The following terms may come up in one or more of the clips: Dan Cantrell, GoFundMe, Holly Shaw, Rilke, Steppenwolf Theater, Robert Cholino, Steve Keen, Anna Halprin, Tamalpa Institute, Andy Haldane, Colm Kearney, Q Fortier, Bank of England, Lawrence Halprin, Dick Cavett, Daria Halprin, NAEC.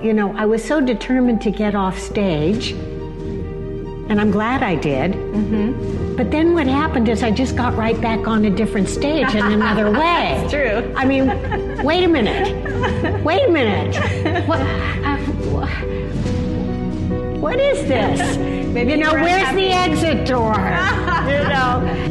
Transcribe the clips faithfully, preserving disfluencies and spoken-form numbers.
You know, I was so determined to get off stage, and I'm glad I did. Mm-hmm. But then what happened is I just got right back on a different stage in another way. That's true. I mean, wait a minute. Wait a minute. What, uh, what is this? Maybe you know, where's happy. The exit door? You know.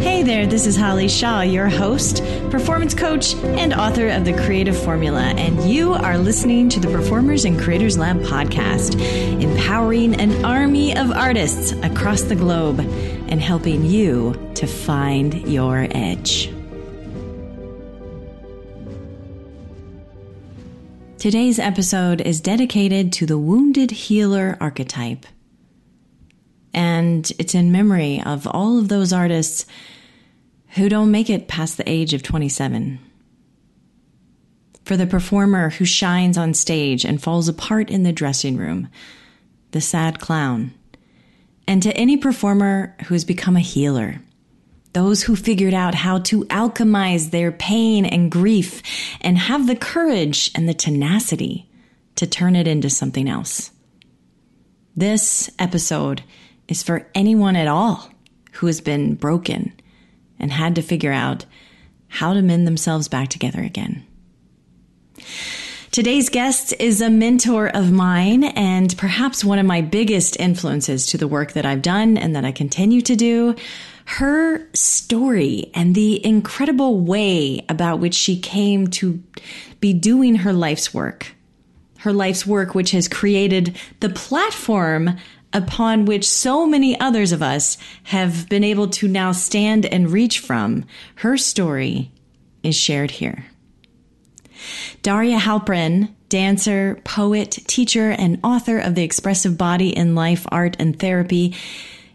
Hey there, this is Holly Shaw, your host, performance coach, and author of The Creative Formula, and you are listening to the Performers and Creators Lab podcast, empowering an army of artists across the globe and helping you to find your edge. Today's episode is dedicated to the wounded healer archetype. And it's in memory of all of those artists who don't make it past the age of twenty-seven. For the performer who shines on stage and falls apart in the dressing room, the sad clown. And to any performer who has become a healer, those who figured out how to alchemize their pain and grief and have the courage and the tenacity to turn it into something else. This episode is for anyone at all who has been broken and had to figure out how to mend themselves back together again. Today's guest is a mentor of mine and perhaps one of my biggest influences to the work that I've done and that I continue to do. Her story and the incredible way about which she came to be doing her life's work, her life's work which has created the platform upon which so many others of us have been able to now stand and reach from. Her story is shared here. Daria Halprin, dancer, poet, teacher, and author of The Expressive Body in Life, Art, and Therapy.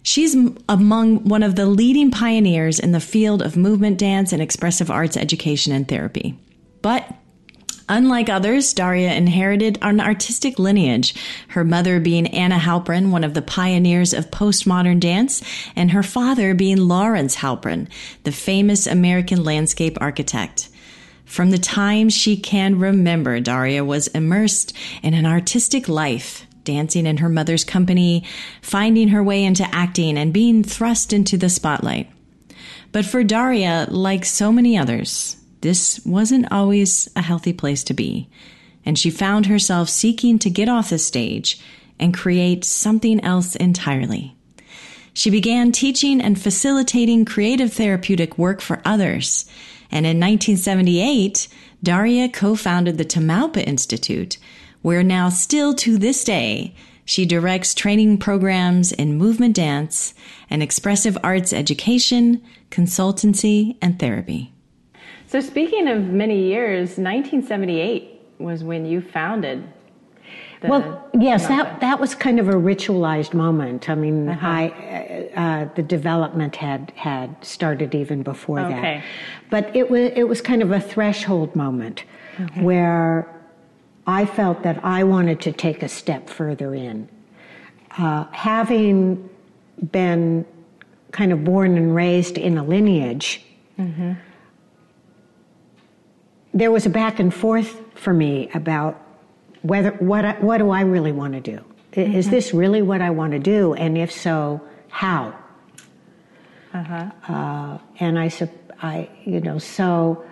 She's among one of the leading pioneers in the field of movement dance and expressive arts education and therapy. But unlike others, Daria inherited an artistic lineage, her mother being Anna Halprin, one of the pioneers of postmodern dance, and her father being Lawrence Halprin, the famous American landscape architect. From the time she can remember, Daria was immersed in an artistic life, dancing in her mother's company, finding her way into acting, and being thrust into the spotlight. But for Daria, like so many others, this wasn't always a healthy place to be, and she found herself seeking to get off the stage and create something else entirely. She began teaching and facilitating creative therapeutic work for others, and in nineteen seventy-eight, Daria co-founded the Tamalpa Institute, where now still to this day, she directs training programs in movement dance and expressive arts education, consultancy, and therapy. So speaking of many years, nineteen seventy-eight was when you founded. The well, yes, Tamalpa. that that was kind of a ritualized moment. I mean, uh-huh. I uh, the development had, had started even before okay. that, but it was it was kind of a threshold moment okay. where I felt that I wanted to take a step further in, uh, having been kind of born and raised in a lineage. Mm-hmm. There was a back and forth for me about whether what I, what do I really want to do? Is mm-hmm. this really what I want to do? And if so, how? Uh-huh. Uh, and I, I, you know, so,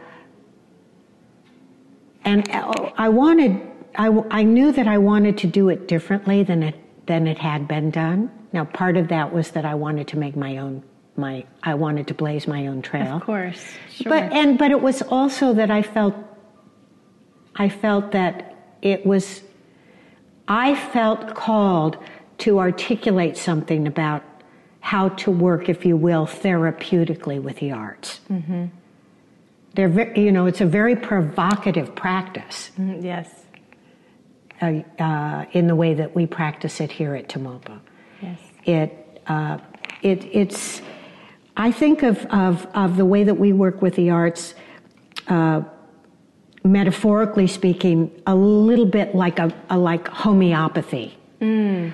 and I wanted, I, I knew that I wanted to do it differently than it than it had been done. Now, part of that was that I wanted to make my own. My, I wanted to blaze my own trail. Of course, sure. But and but it was also that I felt, I felt that it was, I felt called to articulate something about how to work, if you will, therapeutically with the arts. Mm-hmm. They're very, you know, it's a very provocative practice. Mm, yes. Uh, uh, in the way that we practice it here at Tamalpa. Yes. It uh, it it's. I think of, of, of the way that we work with the arts, uh, metaphorically speaking, a little bit like a, a like homeopathy, mm.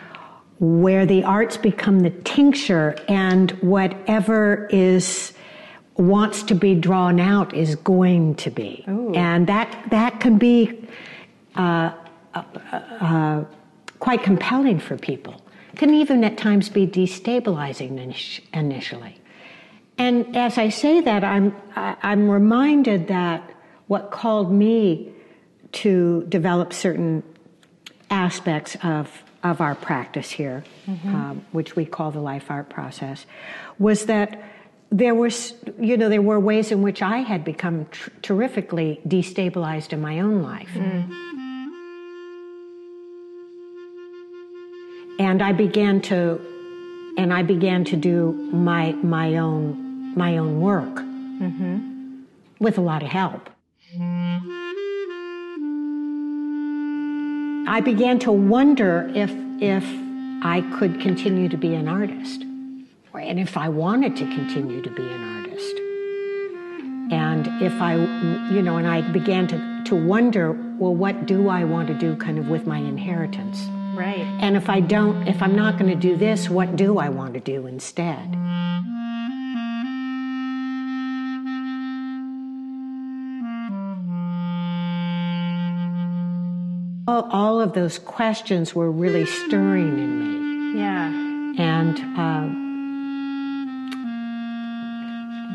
where the arts become the tincture, and whatever is wants to be drawn out is going to be, Ooh. and that that can be uh, uh, quite compelling for people, can even at times be destabilizing initially. And as I say that, I'm, I'm reminded that what called me to develop certain aspects of, of our practice here, mm-hmm. um, which we call the life art process, was that there was, you know, there were ways in which I had become tr- terrifically destabilized in my own life. Mm. And I began to, and I began to do my my own my own work mm-hmm. with a lot of help. I began to wonder if if I could continue to be an artist, and if I wanted to continue to be an artist, and if I, you know, and I began to to wonder, well, what do I want to do, kind of, with my inheritance? Right. And if I don't, if I'm not going to do this, what do I want to do instead? All, all of those questions were really stirring in me. Yeah. And um,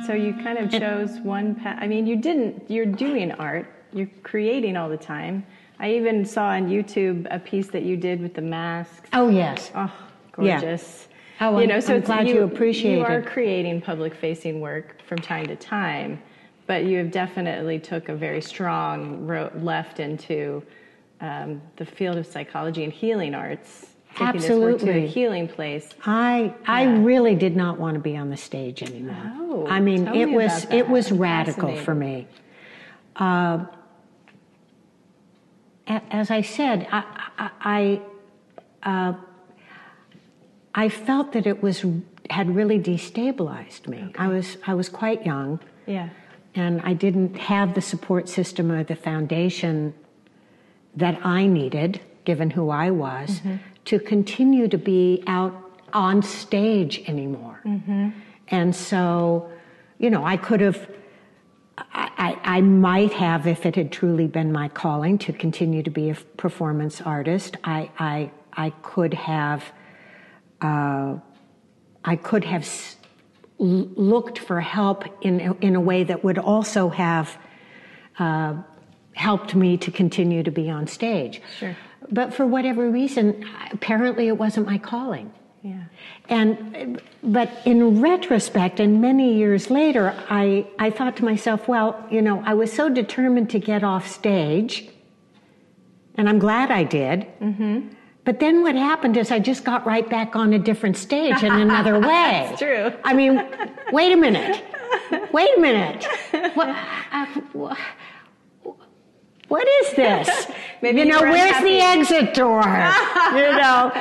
so you kind of chose one path. I mean, you didn't, you're doing art, you're creating all the time. I even saw on YouTube a piece that you did with the masks. Oh, yes. Oh, gorgeous. Yeah. Oh, I'm, you know, so I'm glad you, you appreciate it. You are creating public-facing work from time to time, but you have definitely took a very strong ro- left into um, the field of psychology and healing arts. Absolutely. Taking this work to a healing place. I yeah. I really did not want to be on the stage anymore. Oh, I mean, it me was it was radical for me. Uh, As I said, I I, uh, I felt that it was had really destabilized me. Okay. I was I was quite young, yeah, and I didn't have the support system or the foundation that I needed, given who I was, mm-hmm. to continue to be out on stage anymore. Mm-hmm. And so, you know, I could have. I, I might have, if it had truly been my calling to continue to be a performance artist, I I, I could have, uh, I could have s- looked for help in in a way that would also have uh, helped me to continue to be on stage. Sure. But for whatever reason, apparently it wasn't my calling. Yeah. And but in retrospect, and many years later, I, I thought to myself, well, you know, I was so determined to get off stage, and I'm glad I did. Mm-hmm. But then what happened is I just got right back on a different stage in another way. That's true. I mean, wait a minute. Wait a minute. What? Uh, what? What is this? Maybe you know, where's unhappy. The exit door? You know,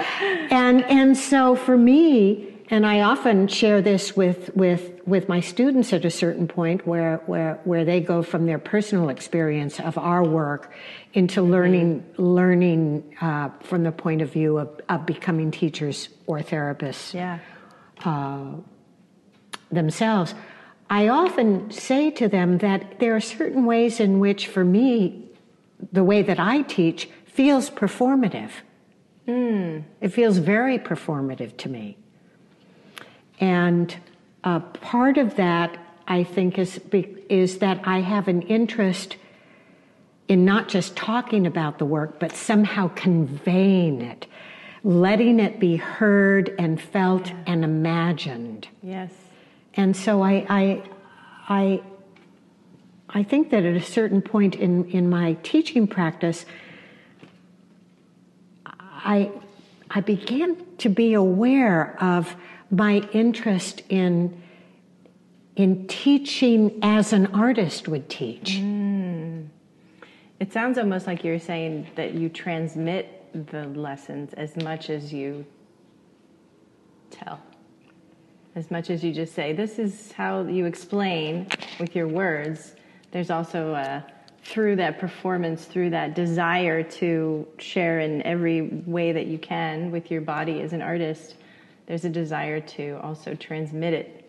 and and so for me, and I often share this with with with my students at a certain point, where where where they go from their personal experience of our work into learning mm-hmm. learning uh, from the point of view of, of becoming teachers or therapists yeah. uh, themselves. I often say to them that there are certain ways in which, for me, the way that I teach feels performative. Mm. It feels very performative to me. And uh, part of that, I think, is is that I have an interest in not just talking about the work, but somehow conveying it, letting it be heard and felt yeah. and imagined. Yes. And so I, I, I, I think that at a certain point in, in my teaching practice, I, I began to be aware of my interest in, in teaching as an artist would teach. Mm. It sounds almost like you're saying that you transmit the lessons as much as you tell. As much as you just say, this is how you explain with your words, there's also uh, through that performance, through that desire to share in every way that you can with your body as an artist, there's a desire to also transmit it.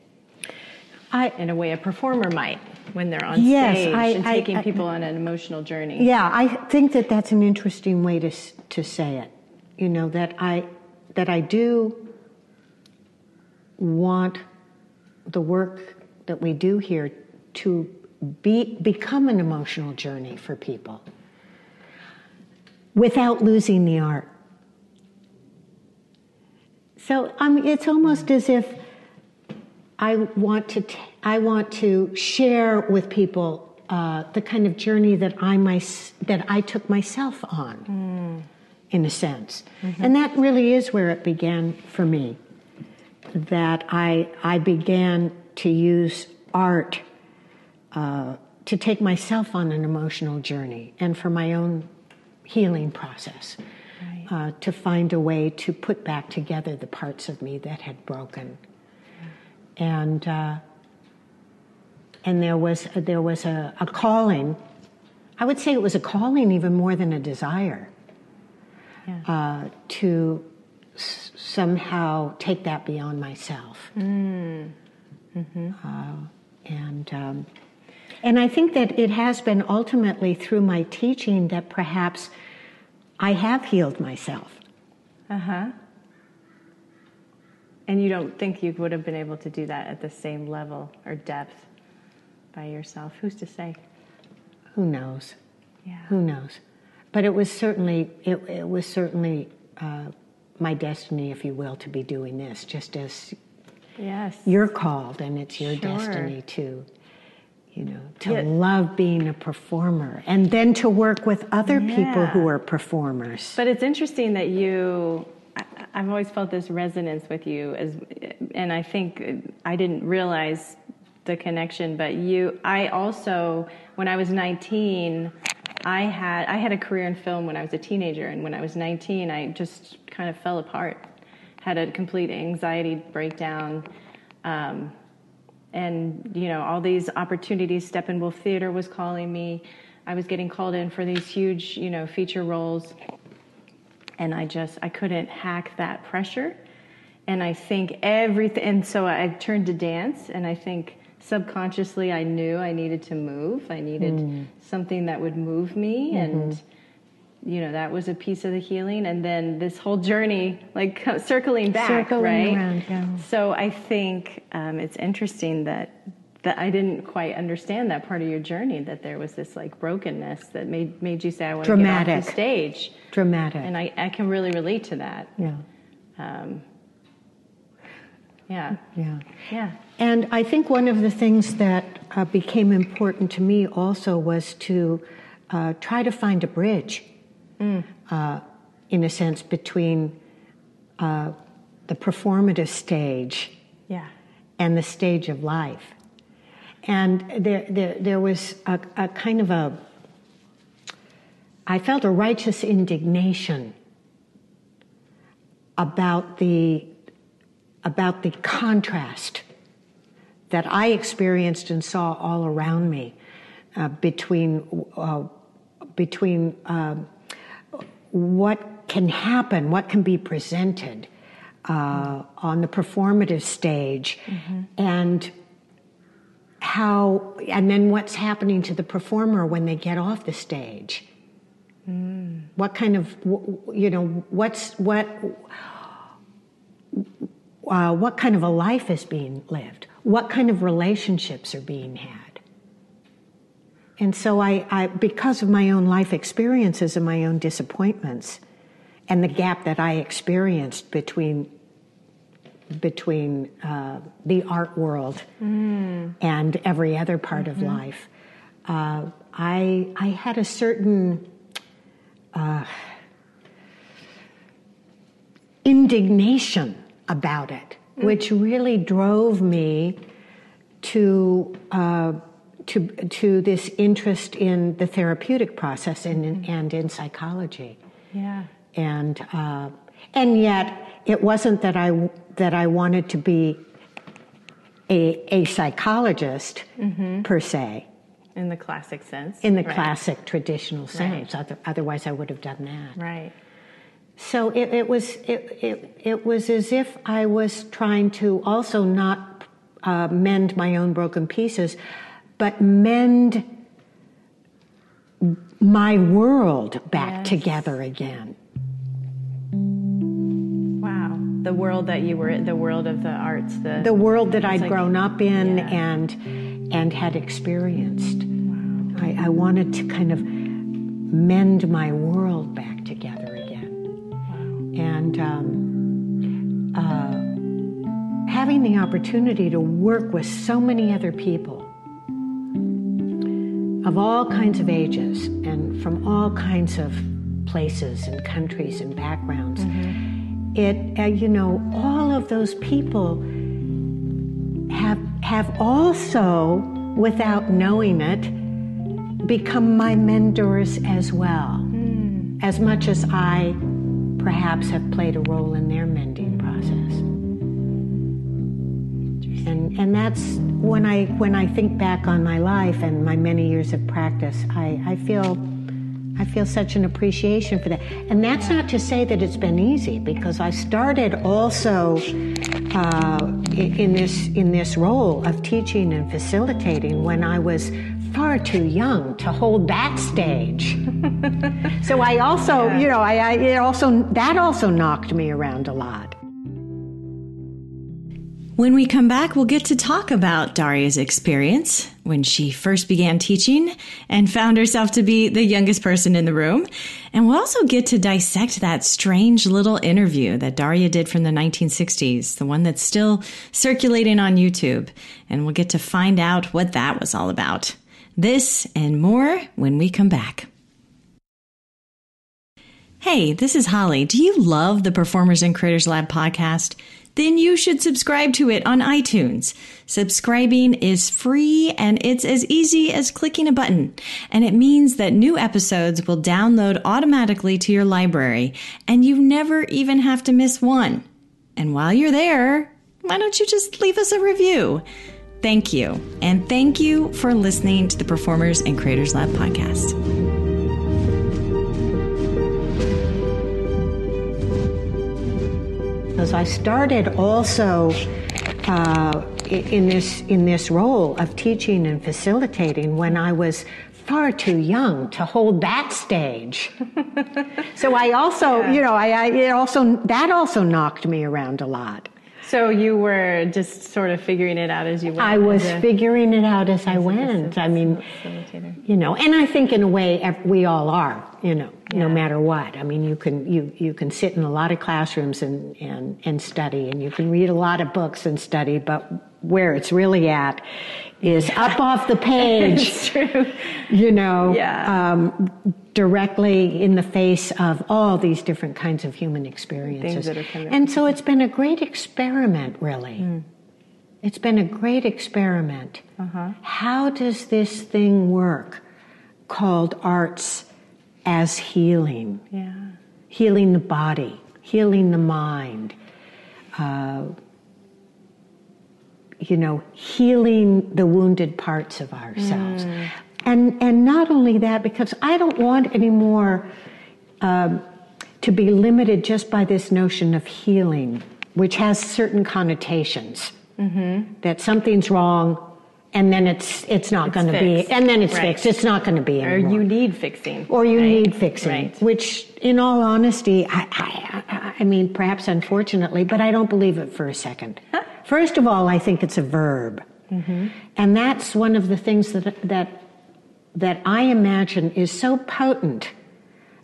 I, in a way, a performer might when they're on yes, stage I, and I, taking I, people on an emotional journey. Yeah, I think that that's an interesting way to to say it. You know, that I that I do want the work that we do here to be become an emotional journey for people without losing the art. So um, it's almost as if I want to t I want to share with people uh, the kind of journey that I my that I took myself on, mm. in a sense, mm-hmm. and that really is where it began for me. That I I began to use art uh, to take myself on an emotional journey and for my own healing process, right. uh, to find a way to put back together the parts of me that had broken. And uh, and there was there was a, a calling. I would say it was a calling even more than a desire. Yeah. Uh, to s somehow take that beyond myself. Mm. Mm-hmm. uh, and um, and I think that it has been ultimately through my teaching that perhaps I have healed myself. Uh huh. And you don't think you would have been able to do that at the same level or depth by yourself? Who's to say? Who knows? Yeah. Who knows? But it was certainly it, it was certainly uh, my destiny, if you will, to be doing this. Just as yes, you're called, and it's your sure. destiny to, you know, to yeah. love being a performer, and then to work with other yeah. people who are performers. But it's interesting that you. I've always felt this resonance with you, as, and I think I didn't realize the connection, but you, I also, when I was nineteen, I had, I had a career in film when I was a teenager, and when I was nineteen, I just kind of fell apart, had a complete anxiety breakdown, um, and, you know, all these opportunities, Steppenwolf Theater was calling me, I was getting called in for these huge, you know, feature roles. And I just, I couldn't hack that pressure. And I think everything, and so I turned to dance, and I think subconsciously I knew I needed to move. I needed mm. something that would move me. Mm-hmm. And, you know, that was a piece of the healing. And then this whole journey, like circling back, circling right? around, yeah. So I think um, it's interesting that, that I didn't quite understand that part of your journey, that there was this like brokenness that made made you say, I want Dramatic. to get off the stage. Dramatic. And I, I can really relate to that. Yeah. Um, yeah. Yeah. Yeah. And I think one of the things that uh, became important to me also was to uh, try to find a bridge, mm. uh, in a sense, between uh, the performative stage yeah. and the stage of life. And there, there, there was a, a kind of a, I felt a righteous indignation about the, about the contrast that I experienced and saw all around me uh, between, uh, between uh, what can happen, what can be presented uh, on the performative stage mm-hmm. and how, and then what's happening to the performer when they get off the stage? Mm. What kind of, you know, what's what? Uh, what kind of a life is being lived? What kind of relationships are being had? And so I, I because of my own life experiences and my own disappointments, and the gap that I experienced between. between uh, the art world mm. and every other part mm-hmm. of life. Uh, I, I had a certain uh, indignation about it, mm. which really drove me to, uh, to, to this interest in the therapeutic process and in, mm. and in psychology. Yeah. And, uh, and yet it wasn't that I... that I wanted to be a, a psychologist, mm-hmm. per se. In the classic sense. In the right. classic, traditional sense. Right. Other, otherwise I would have done that. Right. So it, it was it, it, it was as if I was trying to also not uh, mend my own broken pieces, but mend my world back yes. together again. Wow, the world that you were in, the world of the arts. The, the world that I'd like, grown up in yeah. and, and had experienced. Wow. I, I wanted to kind of mend my world back together again. Wow. And um, uh, having the opportunity to work with so many other people of all kinds of ages and from all kinds of places and countries and backgrounds. Mm-hmm. It, uh, you know, all of those people have, have also, without knowing it, become my mentors as well, mm. as much as I perhaps have played a role in their mending process. And, and that's, When I when I think back on my life and my many years of practice, I, I feel I feel such an appreciation for that. And that's not to say that it's been easy, because I started also uh, in this in this role of teaching and facilitating when I was far too young to hold that stage. So I also, yeah. you know, I, I it also that also knocked me around a lot. When we come back, we'll get to talk about Daria's experience when she first began teaching and found herself to be the youngest person in the room. And we'll also get to dissect that strange little interview that Daria did from the nineteen sixties, the one that's still circulating on YouTube. And we'll get to find out what that was all about. This and more when we come back. Hey, this is Holly. Do you love the Performers and Creators Lab podcast? Then you should subscribe to it on iTunes. Subscribing is free and it's as easy as clicking a button. And it means that new episodes will download automatically to your library and you never even have to miss one. And while you're there, why don't you just leave us a review? Thank you. And thank you for listening to the Performers and Creators Lab podcast. Because I started also uh, in this in this role of teaching and facilitating when I was far too young to hold that stage. So I also, yeah. you know, I, I it also that also knocked me around a lot. So you were just sort of figuring it out as you went. I was a, figuring it out as, as I went. I mean, you know, and I think in a way we all are, you know, yeah. no matter what. I mean, you can you, you can sit in a lot of classrooms and, and, and study, and you can read a lot of books and study, but where it's really at is yeah. up off the page. It's true. You know, yeah. um, directly in the face of all these different kinds of human experiences. And so it's been a great experiment, really. Mm. It's been a great experiment. Uh-huh. How does this thing work called arts as healing? Yeah. Healing the body, healing the mind, uh, you know, healing the wounded parts of ourselves. Mm. And and not only that, because I don't want anymore uh, to be limited just by this notion of healing, which has certain connotations, mm-hmm. that something's wrong and then it's it's not going to be, and then it's right. fixed. It's not going to be anymore. Or you need fixing. Or you right. need fixing, right. which in all honesty, I, I, I mean, perhaps unfortunately, but I don't believe it for a second. Huh? First of all, I think it's a verb. Mm-hmm. And that's one of the things that that that I imagine is so potent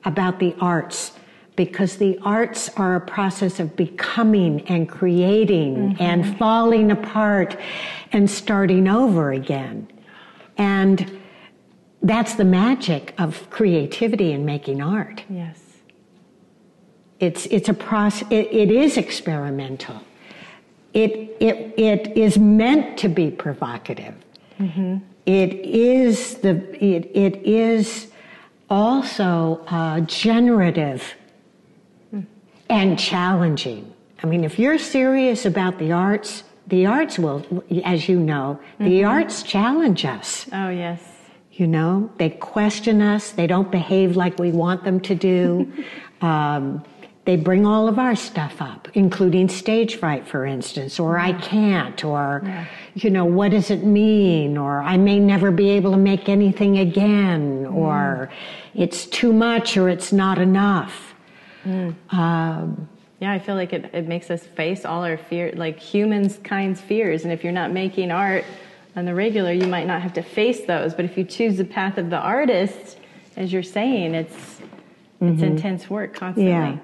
about the arts, because the arts are a process of becoming and creating mm-hmm. and falling apart and starting over again. And that's the magic of creativity and making art. Yes. It's it's a process, it, it is experimental. It it it is meant to be provocative. Mm-hmm. It is the it it is also uh, generative mm. and challenging. I mean, if you're serious about the arts, the arts will, as you know, mm-hmm. the arts challenge us. Oh yes. You know, they question us. They don't behave like we want them to do. um, they bring all of our stuff up, including stage fright, for instance, or yeah. I can't, or, yeah. you know, what does it mean? Or I may never be able to make anything again, mm. or it's too much, or it's not enough. Mm. Um, yeah, I feel like it, it makes us face all our fear, like humankind's fears. And if you're not making art on the regular, you might not have to face those. But if you choose the path of the artist, as you're saying, it's, mm-hmm. it's intense work constantly. Yeah.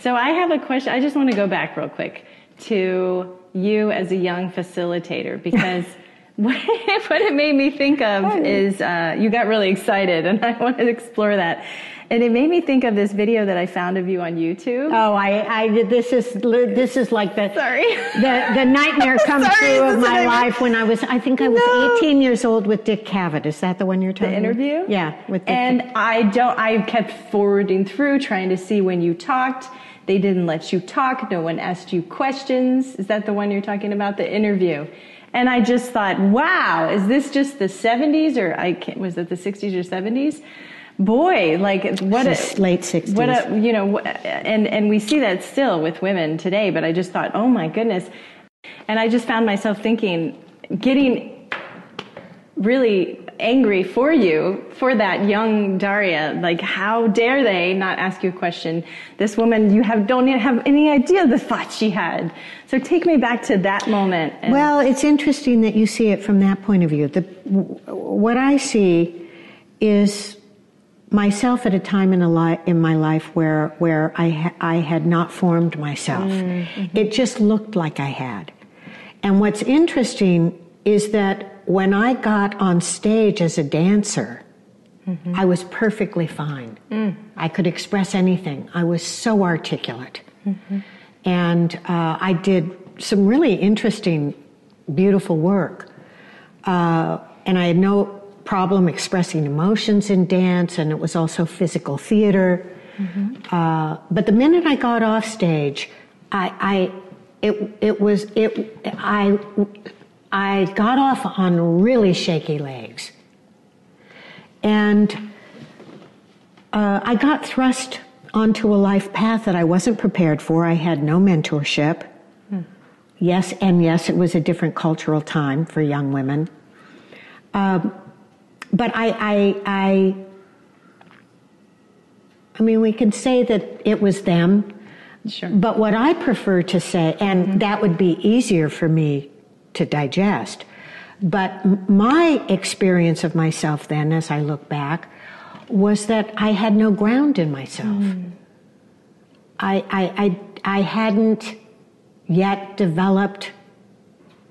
So I have a question. I just want to go back real quick to you as a young facilitator, because what, it, what it made me think of oh. is uh, you got really excited, and I wanted to explore that. And it made me think of this video that I found of you on YouTube. Oh, I, I this is this is like the sorry the, the nightmare come sorry, true of my life when I was I think I was no. eighteen years old with Dick Cavett. Is that the one you're talking about? The interview? About? Yeah, with Dick and Cavett. I don't. I kept forwarding through trying to see when you talked. They didn't let you talk. No one asked you questions. Is that the one you're talking about? The interview. And I just thought, wow, is this just the seventies or I can't, was it the sixties or seventies? Boy, like what a late sixties. What a, you know, and and we see that still with women today. But I just thought, oh my goodness. And I just found myself thinking, getting really angry for you, for that young Daria. Like, how dare they not ask you a question? This woman, you have don't have any idea the thought she had. So take me back to that moment. And well, it's interesting that you see it from that point of view. The, what I see is myself at a time in a li- in my life where where I ha- I had not formed myself. Mm-hmm. It just looked like I had. And what's interesting is that when I got on stage as a dancer, mm-hmm. I was perfectly fine. Mm. I could express anything. I was so articulate. Mm-hmm. And uh, I did some really interesting, beautiful work. Uh, and I had no problem expressing emotions in dance, and it was also physical theater. Mm-hmm. Uh, but the minute I got off stage, I, I it, it was, it, I... I got off on really shaky legs, and uh, I got thrust onto a life path that I wasn't prepared for. I had no mentorship. Hmm. Yes, and yes, it was a different cultural time for young women. Um, but I, I, I, I mean, we can say that it was them. Sure. But what I prefer to say, and mm-hmm. that would be easier for me to digest. But my experience of myself then, as I look back, was that I had no ground in myself. Mm. I, I, I, I hadn't yet developed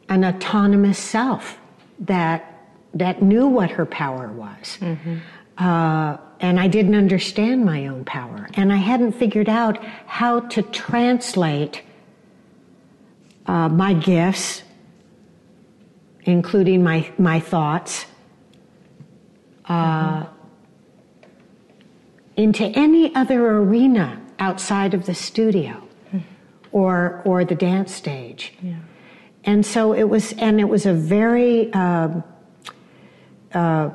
an autonomous self that that knew what her power was. Mm-hmm. Uh, and I didn't understand my own power. And I hadn't figured out how to translate uh, my gifts, including my my thoughts, uh, mm-hmm. into any other arena outside of the studio, mm-hmm. or or the dance stage. Yeah. And so it was, and it was a very uh, uh,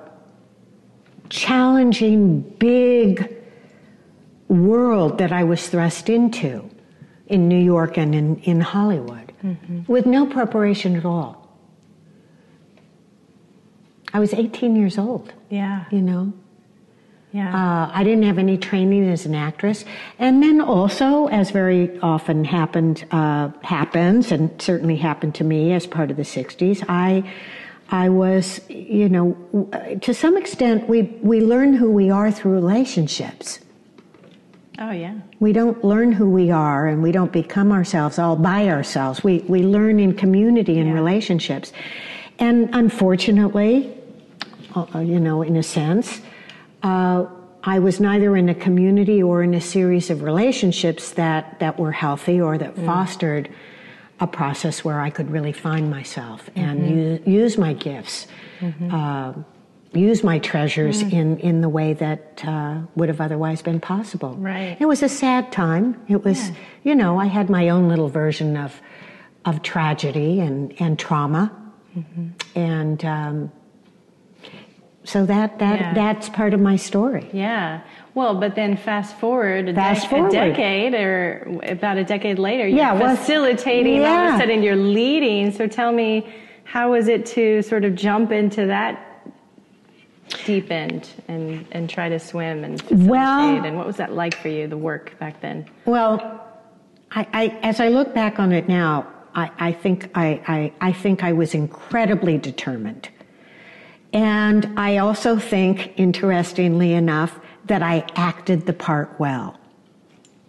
challenging, big world that I was thrust into in New York and in in Hollywood, mm-hmm. with no preparation at all. I was eighteen years old. Yeah. You know? Yeah. Uh, I didn't have any training as an actress. And then also, as very often happened, uh, happens, and certainly happened to me as part of the sixties, I, I was, you know, to some extent, we, we learn who we are through relationships. Oh, yeah. We don't learn who we are, and we don't become ourselves all by ourselves. We, we learn in community and yeah. relationships. And unfortunately, you know, in a sense, uh, I was neither in a community or in a series of relationships that, that were healthy or that mm. fostered a process where I could really find myself and mm-hmm. use, use my gifts, mm-hmm. uh, use my treasures mm. in, in the way that uh, would have otherwise been possible. Right. It was a sad time. It was, yeah. you know, I had my own little version of of tragedy and, and trauma. Mm-hmm. And um, So that that yeah. that's part of my story. Yeah. Well, but then fast forward, fast de- forward. a decade or about a decade later, you're yeah, well, facilitating, yeah. all of a sudden you're leading. So tell me, how was it to sort of jump into that deep end and, and try to swim and facilitate? Well, and what was that like for you, the work back then? Well, I, I as I look back on it now, I, I think I, I I think I was incredibly determined. And I also think, interestingly enough, that I acted the part well.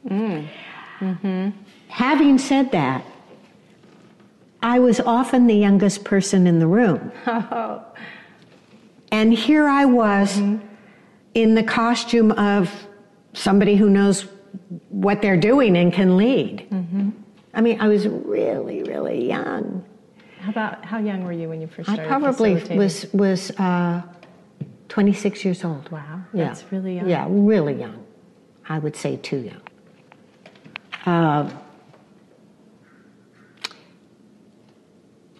Mm. Mm-hmm. Having said that, I was often the youngest person in the room. Oh. And here I was mm-hmm. in the costume of somebody who knows what they're doing and can lead. Mm-hmm. I mean, I was really, really young. How about, how young were you when you first started? I probably was was uh, twenty-six years old. Wow, that's yeah. really young. Yeah, really young. I would say too young. Uh,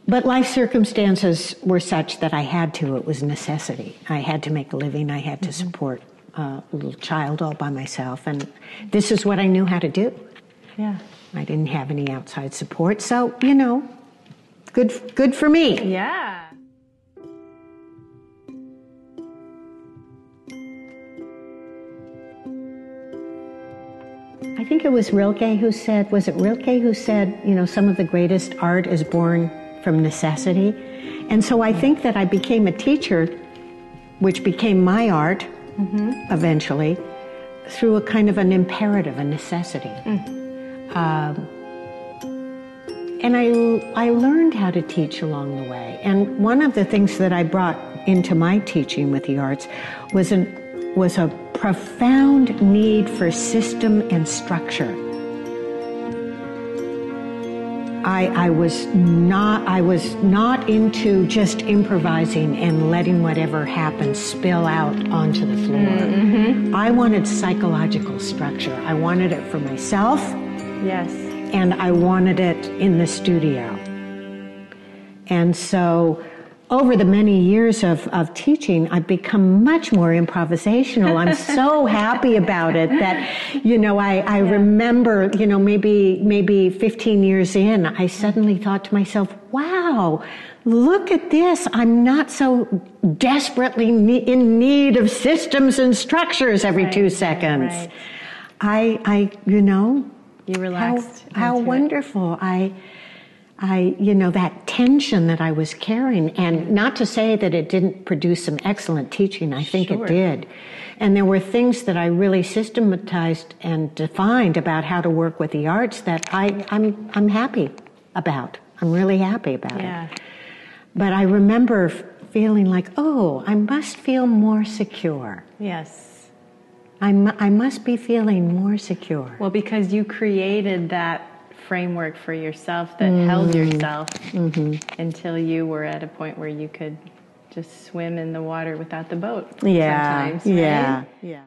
but life circumstances were such that I had to. It was necessity. I had to make a living. I had to mm-hmm. support uh, a little child all by myself, and this is what I knew how to do. Yeah, I didn't have any outside support, so you know. Good, good for me. Yeah. I think it was Rilke who said, was it Rilke who said, you know, some of the greatest art is born from necessity. And so I think that I became a teacher, which became my art mm-hmm. eventually, through a kind of an imperative, a necessity. Mm. Um, And I, I learned how to teach along the way. And one of the things that I brought into my teaching with the arts was, an, was a profound need for system and structure. I, I, was not, I was not into just improvising and letting whatever happened spill out onto the floor. Mm-hmm. I wanted psychological structure. I wanted it for myself. Yes. And I wanted it in the studio. And so over the many years of, of teaching, I've become much more improvisational. I'm so happy about it that, you know, I, I yeah. remember, you know, maybe maybe fifteen years in, I suddenly thought to myself, wow, look at this. I'm not so desperately ne- in need of systems and structures every right, two seconds. Right. I, I, you know... You relaxed. How, how wonderful. It. I, I, you know, that tension that I was carrying, and not to say that it didn't produce some excellent teaching, I think sure. it did. And there were things that I really systematized and defined about how to work with the arts that I, I'm, I'm happy about. I'm really happy about yeah. it. But I remember feeling like, oh, I must feel more secure. Yes. I, m- I must be feeling more secure. Well, because you created that framework for yourself that mm. held yourself mm-hmm. until you were at a point where you could just swim in the water without the boat. Yeah, sometimes, right? yeah, yeah.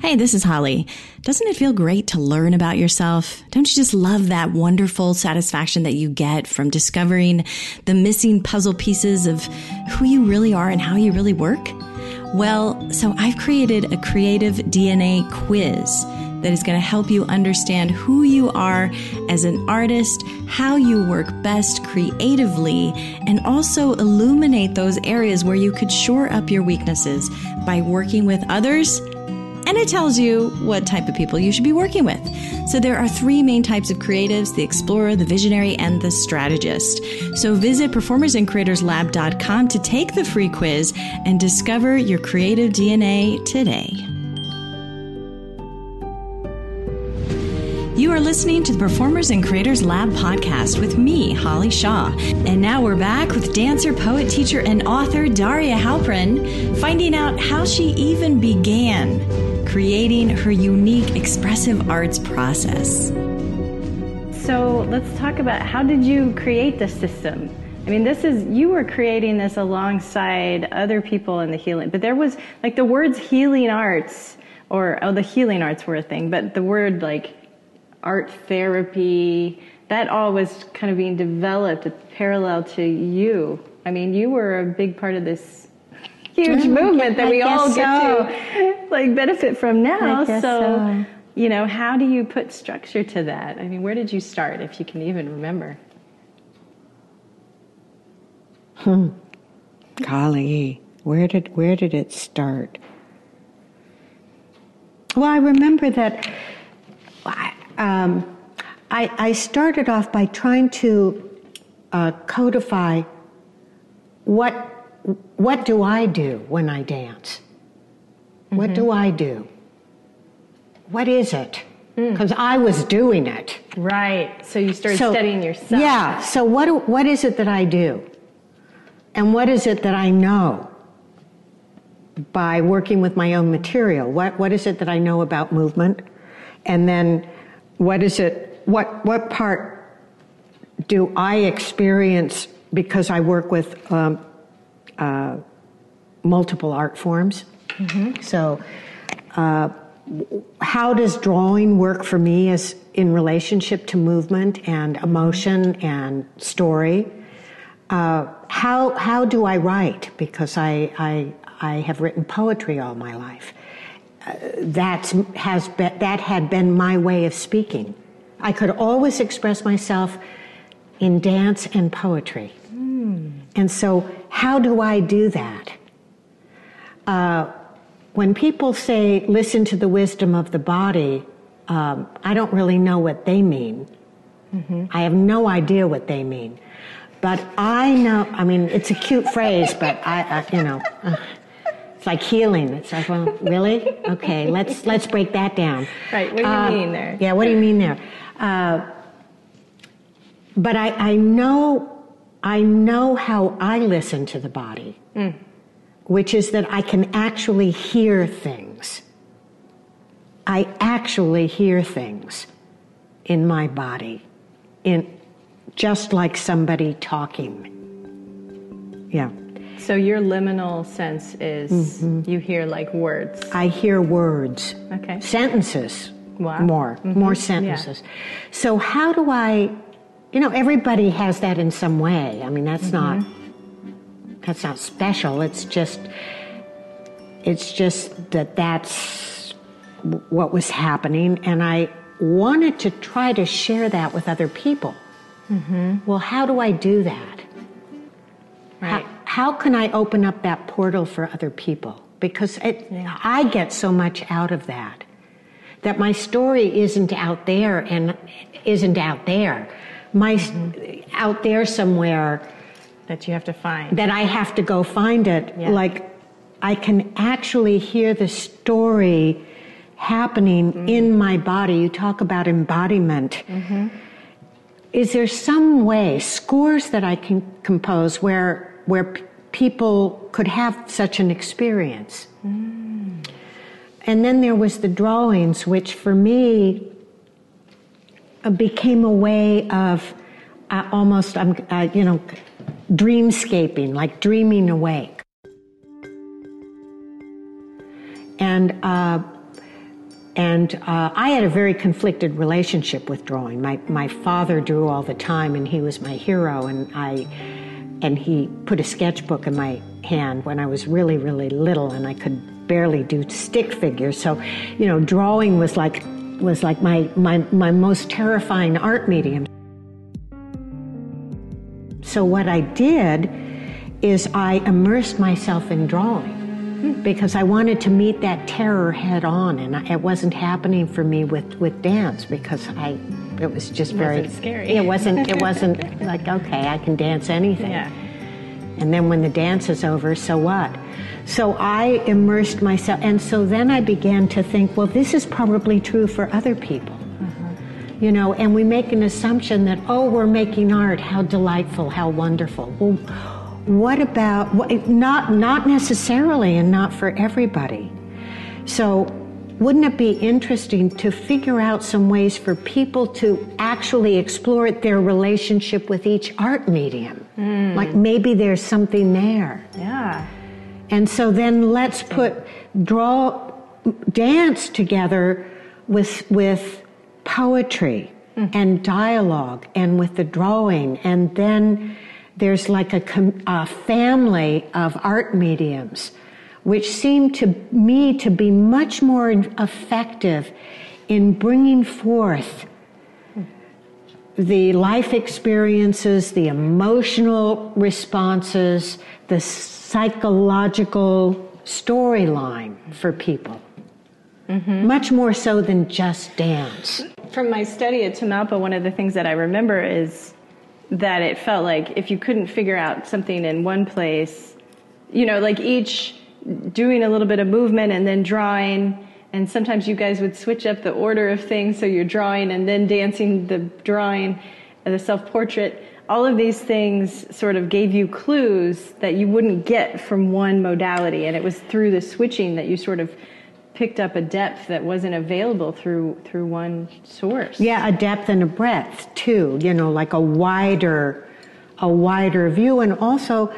Hey, this is Holly. Doesn't it feel great to learn about yourself? Don't you just love that wonderful satisfaction that you get from discovering the missing puzzle pieces of who you really are and how you really work? Well, so I've created a creative D N A quiz that is going to help you understand who you are as an artist, how you work best creatively, and also illuminate those areas where you could shore up your weaknesses by working with others. And it tells you what type of people you should be working with. So there are three main types of creatives: the explorer, the visionary, and the strategist. So visit performers and creators lab dot com to take the free quiz and discover your creative D N A today. You are listening to the Performers and Creators Lab podcast with me, Holly Shaw. And now we're back with dancer, poet, teacher, and author Daria Halprin, finding out how she even began creating her unique expressive arts process. So let's talk about, how did you create the system? I mean, this is, you were creating this alongside other people in the healing, but there was, like, the words healing arts, or, oh, the healing arts were a thing, but the word, like, art therapy, that all was kind of being developed parallel to you. I mean, you were a big part of this huge mm, movement that I we all get so. to like benefit from now. So, so, you know, how do you put structure to that? I mean, where did you start, if you can even remember? Hmm. Golly, where did where did it start? Well, I remember that I, um, I, I started off by trying to uh, codify what what do I do when I dance? Mm-hmm. What do I do? What is it? Because mm. I was doing it. Right. So you started so, studying yourself. Yeah. So what do, what is it that I do? And what is it that I know by working with my own material? What what is it that I know about movement? And then what is it, what what part do I experience because I work with um, uh, multiple art forms? Mm-hmm. So uh, how does drawing work for me as in relationship to movement and emotion and story? Uh, how how do I write? Because I I, I have written poetry all my life. Uh, that's has been, that had been my way of speaking. I could always express myself in dance and poetry. Mm. And so, how do I do that? Uh, when people say, "Listen to the wisdom of the body," um, I don't really know what they mean. Mm-hmm. I have no idea what they mean. But I know, I mean, it's a cute phrase, but I, I you know, uh, it's like healing. It's like, well, really? Okay, let's let's break that down. Right, what do you uh, mean there? Yeah, what do you mean there? Uh, but I, I know I know how I listen to the body, mm. which is that I can actually hear things. I actually hear things in my body, in just like somebody talking. Yeah. So your liminal sense is mm-hmm. you hear like words. I hear words. Okay. Sentences. Wow. More. Mm-hmm. More sentences. Yeah. So how do I, you know, everybody has that in some way. I mean, that's mm-hmm. not, that's not special. It's just, it's just that that's what was happening. And I wanted to try to share that with other people. Mm-hmm. Well, how do I do that? Right. How, how can I open up that portal for other people? Because it, yeah. I get so much out of that, that my story isn't out there and isn't out there. My mm-hmm. out there somewhere that you have to find. That I have to go find it. Yeah. Like I can actually hear the story happening mm-hmm. in my body. You talk about embodiment. Mm-hmm. Is there some way, scores that I can compose where where p- people could have such an experience? Mm. And then there was the drawings, which for me uh, became a way of uh, almost, um, uh, you know, dreamscaping, like dreaming awake. And uh, And uh, I had a very conflicted relationship with drawing. My my father drew all the time, and he was my hero. And I, and he put a sketchbook in my hand when I was really, really little, and I could barely do stick figures. So, you know, drawing was like was like my my, my most terrifying art medium. So what I did is I immersed myself in drawing, because I wanted to meet that terror head on, and I, it wasn't happening for me with, with dance, because I, it was just it very wasn't scary. It wasn't. It wasn't like, okay, I can dance anything. Yeah. And then when the dance is over, so what? So I immersed myself, and so then I began to think, well, this is probably true for other people, uh-huh. you know. And we make an assumption that, oh, we're making art. How delightful! How wonderful! Well. What about, what, not not necessarily and not for everybody. So wouldn't it be interesting to figure out some ways for people to actually explore their relationship with each art medium? Mm. Like maybe there's something there. Yeah. And so then let's put, draw, dance together with with poetry mm. and dialogue and with the drawing, and then there's like a, com- a family of art mediums, which seem to me to be much more effective in bringing forth the life experiences, the emotional responses, the psychological storyline for people. Mm-hmm. Much more so than just dance. From my study at Tamalpa, one of the things that I remember is that it felt like if you couldn't figure out something in one place, you know, like each doing a little bit of movement and then drawing, and sometimes you guys would switch up the order of things, so you're drawing and then dancing the drawing, the self-portrait. All of these things sort of gave you clues that you wouldn't get from one modality, and it was through the switching that you sort of picked up a depth that wasn't available through through one source. Yeah, a depth and a breadth too, you know, like a wider a wider view. And also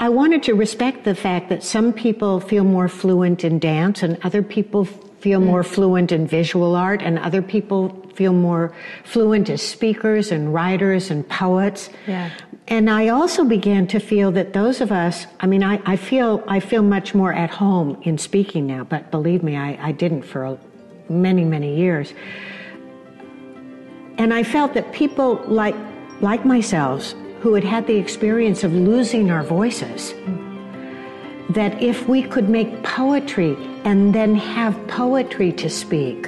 I wanted to respect the fact that some people feel more fluent in dance and other people feel more fluent in visual art and other people feel more fluent as speakers and writers and poets. Yeah. And I also began to feel that those of us, I mean, I, I feel I feel much more at home in speaking now, but believe me, I, I didn't for many, many years. And I felt that people like like myself, who had had the experience of losing our voices, that if we could make poetry and then have poetry to speak,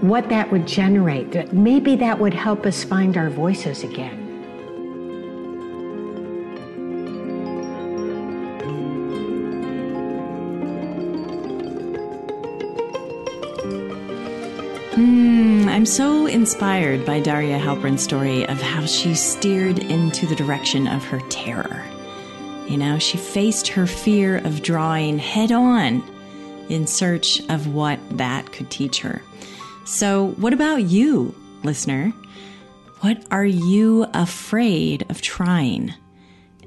what that would generate, that maybe that would help us find our voices again. Mm, I'm so inspired by Daria Halprin's story of how she steered into the direction of her terror. You know, she faced her fear of drawing head on in search of what that could teach her. So what about you, listener? What are you afraid of trying?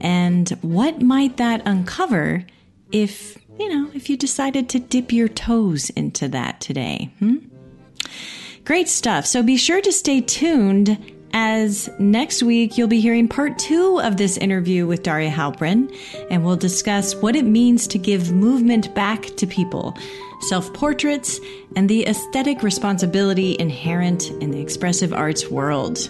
And what might that uncover if, you know, if you decided to dip your toes into that today? Hmm? Great stuff. So be sure to stay tuned, as next week you'll be hearing part two of this interview with Daria Halprin, and we'll discuss what it means to give movement back to people, self-portraits, and the aesthetic responsibility inherent in the expressive arts world.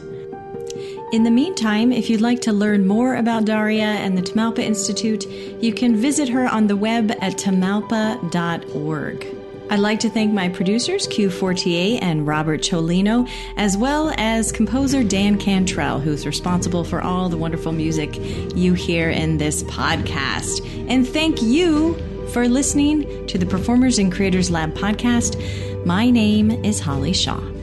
In the meantime, if you'd like to learn more about Daria and the Tamalpa Institute, you can visit her on the web at tamalpa dot org. I'd like to thank my producers, Q Fortier and Robert Cholino, as well as composer Dan Cantrell, who's responsible for all the wonderful music you hear in this podcast. And thank you for listening to the Performers and Creators Lab podcast. My name is Holly Shaw.